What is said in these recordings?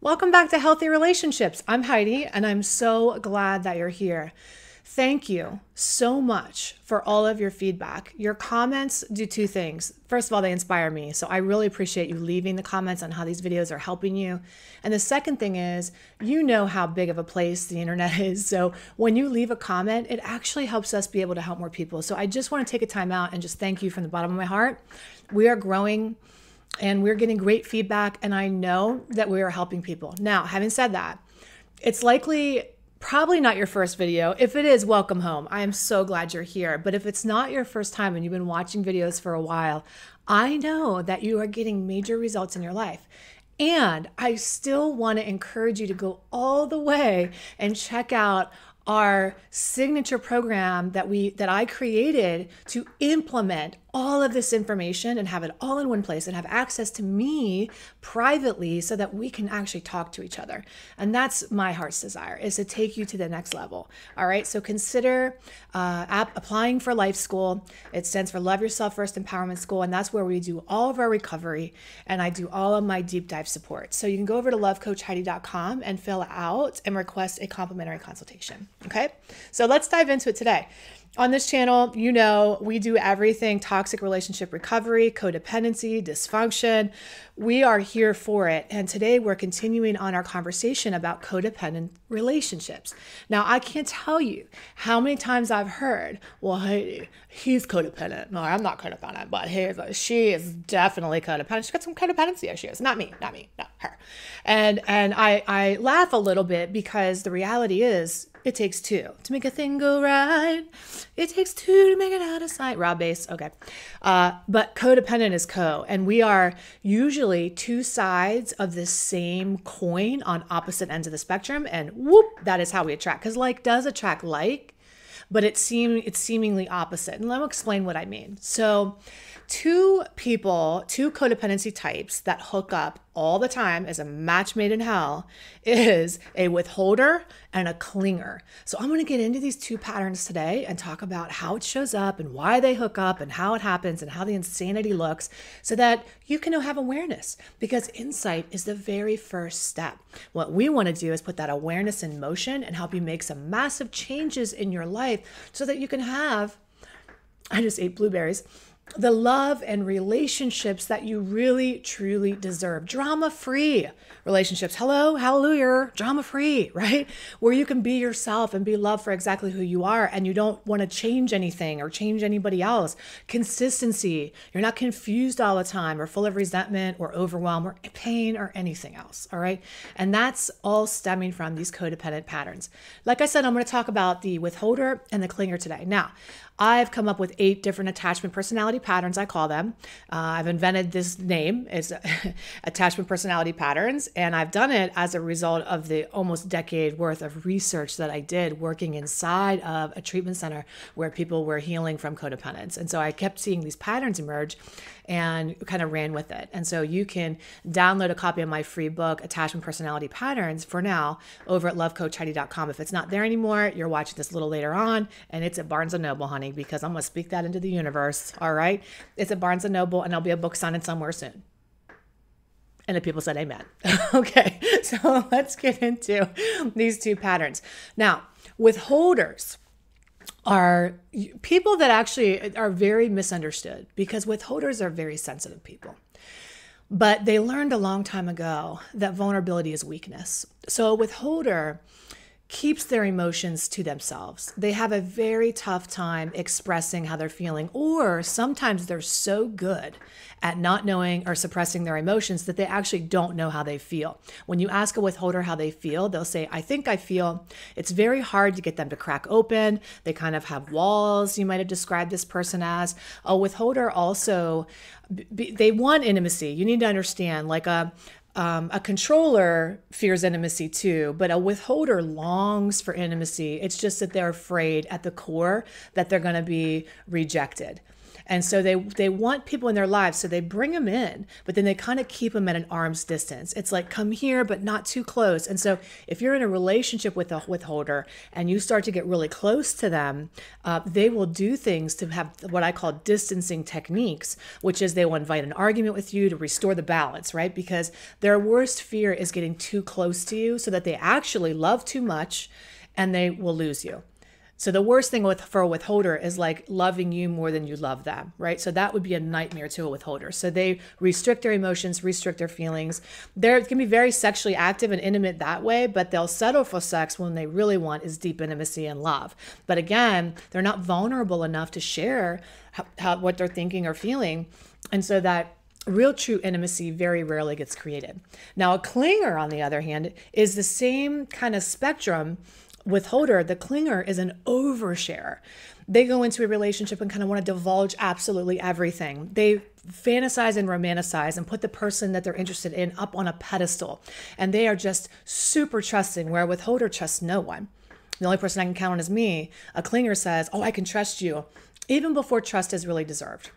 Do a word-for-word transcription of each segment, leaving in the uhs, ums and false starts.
Welcome back to Healthy Relationships. I'm Heidi, and I'm so glad that you're here. Thank you so much for all of your feedback. Your comments do two things. First of all, they inspire me. So I really appreciate you leaving the comments on how these videos are helping you. And the second thing is, you know how big of a place the internet is. So when you leave a comment, it actually helps us be able to help more people. So I just want to take a time out and just thank you from the bottom of my heart. We are growing and we're getting great feedback. And I know that we are helping people. Now, having said that, it's likely probably not your first video. If it is, welcome home. I am so glad you're here. But if it's not your first time and you've been watching videos for a while, I know that you are getting major results in your life. And I still want to encourage you to go all the way and check out our signature program that we that I created to implement all of this information and have it all in one place and have access to me privately so that we can actually talk to each other. And that's my heart's desire, is to take you to the next level. All right, so consider uh, app applying for Life School. It stands for Love Yourself First Empowerment School, and that's where we do all of our recovery and I do all of my deep dive support. So you can go over to Love Coach Heidi dot com and fill out and request a complimentary consultation. Okay, so let's dive into it today. On this channel, you know, we do everything toxic relationship recovery, codependency, dysfunction. We are here for it. And today we're continuing on our conversation about codependent relationships. Now, I can't tell you how many times I've heard, well, hey, he's codependent. No, I'm not codependent, but he's, she is definitely codependent. She's got some codependency issues. Not me, not me, not her. And, and I, I laugh a little bit because the reality is, it takes two to make a thing go right. It takes two to make it out of sight. Rob Bass, okay. Uh, but codependent is co, and we are usually two sides of the same coin on opposite ends of the spectrum, and whoop, that is how we attract. Because like does attract like, but it seem, it's seemingly opposite. And let me explain what I mean. So two people, two codependency types that hook up all the time as a match made in hell is a withholder and a clinger. So I'm going to get into these two patterns today and talk about how it shows up and why they hook up and how it happens and how the insanity looks so that you can have awareness, because insight is the very first step. What we want to do is put that awareness in motion and help you make some massive changes in your life so that you can have, I just ate blueberries, the love and relationships that you really, truly deserve. Drama-free relationships. Hello, hallelujah, drama-free, right? Where you can be yourself and be loved for exactly who you are, and you don't want to change anything or change anybody else. Consistency. You're not confused all the time or full of resentment or overwhelm or pain or anything else, all right? And that's all stemming from these codependent patterns. Like I said, I'm going to talk about the withholder and the clinger today. Now, I've come up with eight different attachment personality patterns, I call them. Uh, I've invented this name, it's Attachment Personality Patterns, and I've done it as a result of the almost decade worth of research that I did working inside of a treatment center where people were healing from codependence. And so I kept seeing these patterns emerge and kind of ran with it. And so you can download a copy of my free book, Attachment Personality Patterns, for now over at Love Coach Heidi dot com. If it's not there anymore, you're watching this a little later on, and it's at Barnes and Noble, honey, because I'm going to speak that into the universe. All right. It's at Barnes and Noble, and there'll be a book signing somewhere soon. And the people said, amen. Okay. So let's get into these two patterns. Now, withholders are people that actually are very misunderstood, because withholders are very sensitive people. But they learned a long time ago that vulnerability is weakness. So a withholder keeps their emotions to themselves. They have a very tough time expressing how they're feeling, or sometimes they're so good at not knowing or suppressing their emotions that they actually don't know how they feel. When you ask a withholder how they feel, they'll say, I think I feel. It's very hard to get them to crack open. They kind of have walls. You might have described this person as a withholder. Also, they want intimacy. You need to understand, like a Um, a controller fears intimacy too, but a withholder longs for intimacy. It's just that they're afraid at the core that they're going to be rejected. And so they, they want people in their lives, so they bring them in, but then they kind of keep them at an arm's distance. It's like, come here, but not too close. And so if you're in a relationship with a withholder and you start to get really close to them, uh, they will do things to have what I call distancing techniques, which is they will invite an argument with you to restore the balance, right? Because their worst fear is getting too close to you, so that they actually love too much and they will lose you. So the worst thing with, for a withholder is like loving you more than you love them, right? So that would be a nightmare to a withholder. So they restrict their emotions, restrict their feelings. They can be very sexually active and intimate that way, but they'll settle for sex when they really want is deep intimacy and love. But again, they're not vulnerable enough to share how, how, what they're thinking or feeling. And so that real true intimacy very rarely gets created. Now, a clinger, on the other hand, is the same kind of spectrum. Withholder, the clinger, is an oversharer. They go into a relationship and kind of want to divulge absolutely everything. They fantasize and romanticize and put the person that they're interested in up on a pedestal. And they are just super trusting, where a withholder trusts no one. The only person I can count on is me. A clinger says, oh, I can trust you, even before trust is really deserved.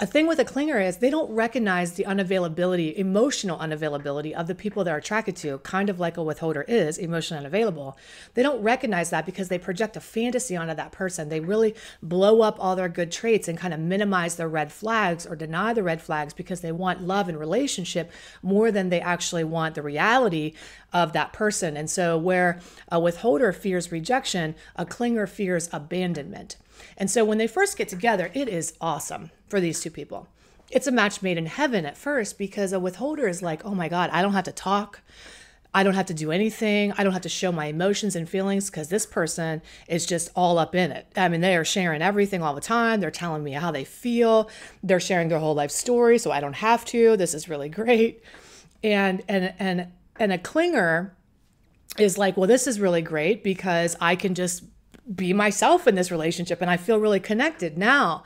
A thing with a clinger is they don't recognize the unavailability, emotional unavailability of the people they're attracted to, kind of like a withholder is emotionally unavailable. They don't recognize that because they project a fantasy onto that person. They really blow up all their good traits and kind of minimize their red flags or deny the red flags because they want love and relationship more than they actually want the reality of that person. And so where a withholder fears rejection, a clinger fears abandonment. And so when they first get together, it is awesome for these two people. It's a match made in heaven at first, because a withholder is like, oh my God, I don't have to talk. I don't have to do anything. I don't have to show my emotions and feelings because this person is just all up in it. I mean, they are sharing everything all the time. They're telling me how they feel. They're sharing their whole life story, so I don't have to. This is really great. And, and, and, and a clinger is like, well, this is really great because I can just be myself in this relationship and I feel really connected. Now,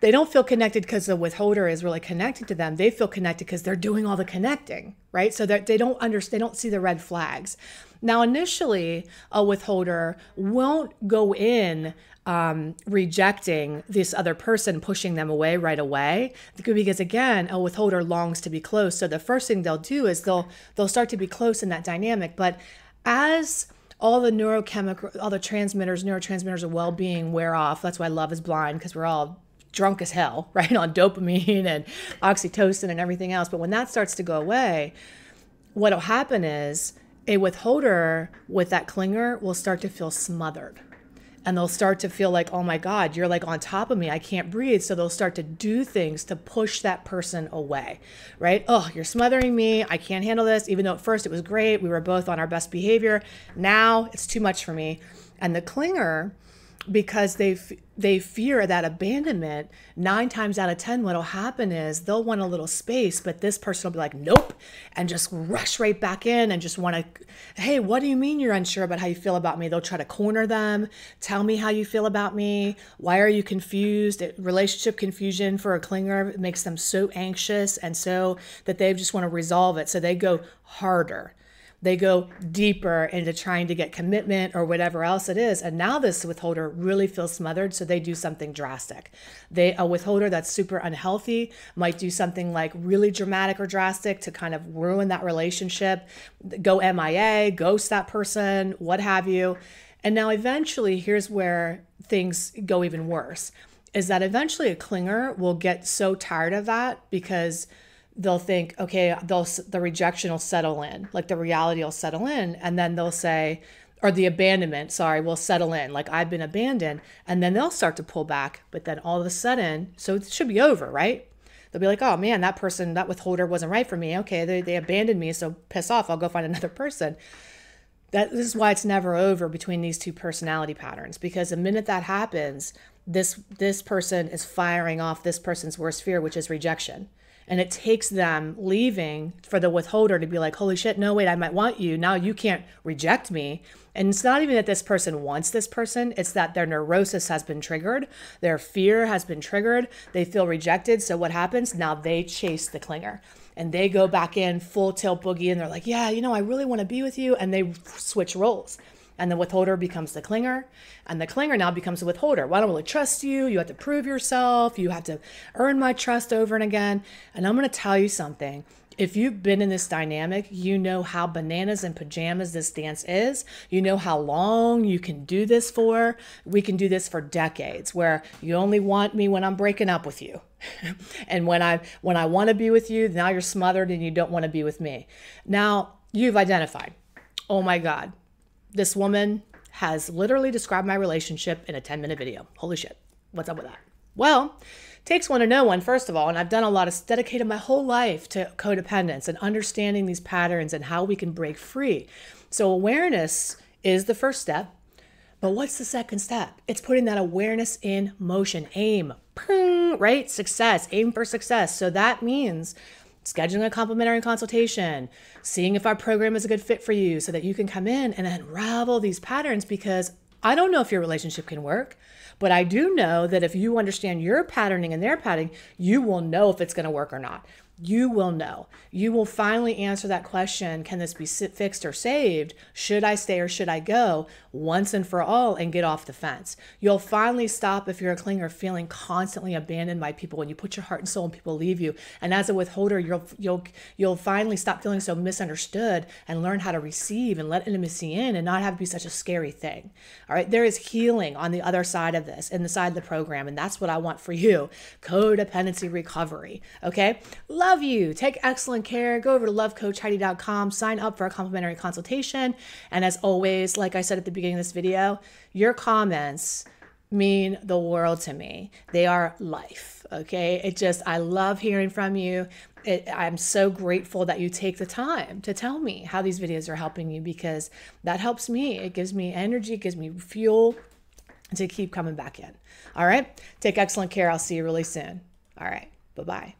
they don't feel connected because the withholder is really connected to them. They feel connected because they're doing all the connecting, right? So that they don't understand, they don't see the red flags. Now, initially, a withholder won't go in um, rejecting this other person, pushing them away right away, because again, a withholder longs to be close. So the first thing they'll do is they'll they'll start to be close in that dynamic. But as all the neurochemical, all the transmitters, neurotransmitters of well-being wear off. That's why love is blind, because we're all drunk as hell, right? On dopamine and oxytocin and everything else. But when that starts to go away, what'll happen is a withholder with that clinger will start to feel smothered. And they'll start to feel like, oh my God, you're like on top of me. I can't breathe. So they'll start to do things to push that person away, right? Oh, you're smothering me. I can't handle this. Even though at first it was great. We were both on our best behavior. Now it's too much for me. And the clinger, because they they fear that abandonment, nine times out of ten, what'll happen is they'll want a little space, but this person will be like, nope, and just rush right back in and just want to, hey, what do you mean you're unsure about how you feel about me? They'll try to corner them. Tell me how you feel about me. Why are you confused? Relationship confusion for a clinger makes them so anxious, and so that they just want to resolve it. So they go harder. They go deeper into trying to get commitment or whatever else it is. And now this withholder really feels smothered, so they do something drastic. They, a withholder that's super unhealthy might do something like really dramatic or drastic to kind of ruin that relationship, go M I A, ghost that person, what have you. And now eventually, here's where things go even worse, is that eventually a clinger will get so tired of that because they'll think, okay, they'll, the rejection will settle in, like the reality will settle in. And then they'll say, or the abandonment, sorry, will settle in, like I've been abandoned. And then they'll start to pull back. But then all of a sudden, so it should be over, right? They'll be like, oh man, that person, that withholder wasn't right for me. Okay, they, they abandoned me, so piss off, I'll go find another person. That, this is why it's never over between these two personality patterns, because the minute that happens, this, this person is firing off this person's worst fear, which is rejection. And it takes them leaving for the withholder to be like, holy shit, no, wait, I might want you. Now you can't reject me. And it's not even that this person wants this person. It's that their neurosis has been triggered. Their fear has been triggered. They feel rejected. So what happens? Now they chase the clinger. And they go back in full tilt boogie. And they're like, yeah, you know, I really want to be with you. And they switch roles. And the withholder becomes the clinger, and the clinger now becomes the withholder. Well, I don't really trust you. You have to prove yourself. You have to earn my trust over and again. And I'm going to tell you something. If you've been in this dynamic, you know how bananas and pajamas this dance is. You know how long you can do this for. We can do this for decades, where you only want me when I'm breaking up with you. And when I, when I want to be with you, now you're smothered and you don't want to be with me. Now you've identified, oh my God, this woman has literally described my relationship in a ten minute video. Holy shit. What's up with that? Well, takes one to know one, first of all, and I've done a lot of dedicated my whole life to codependence and understanding these patterns and how we can break free. So awareness is the first step. But what's the second step? It's putting that awareness in motion. Aim, ping, right? Success, aim for success. So that means scheduling a complimentary consultation, seeing if our program is a good fit for you so that you can come in and unravel these patterns, because I don't know if your relationship can work, but I do know that if you understand your patterning and their patterning, you will know if it's going to work or not. You will know. You will finally answer that question, can this be fixed or saved? Should I stay or should I go? Once and for all, and get off the fence. You'll finally stop, if you're a clinger, feeling constantly abandoned by people when you put your heart and soul and people leave you. And as a withholder, you'll you'll you'll finally stop feeling so misunderstood and learn how to receive and let intimacy in and not have it be such a scary thing. All right, there is healing on the other side of this, in the side of the program, and that's what I want for you. Codependency recovery. Okay? Love Love you. Take excellent care. Go over to love coach Heidi dot com. Sign up for a complimentary consultation. And as always, like I said at the beginning of this video, your comments mean the world to me. They are life. Okay. It just, I love hearing from you. It, I'm so grateful that you take the time to tell me how these videos are helping you, because that helps me. It gives me energy. It gives me fuel to keep coming back in. All right. Take excellent care. I'll see you really soon. All right. Bye-bye.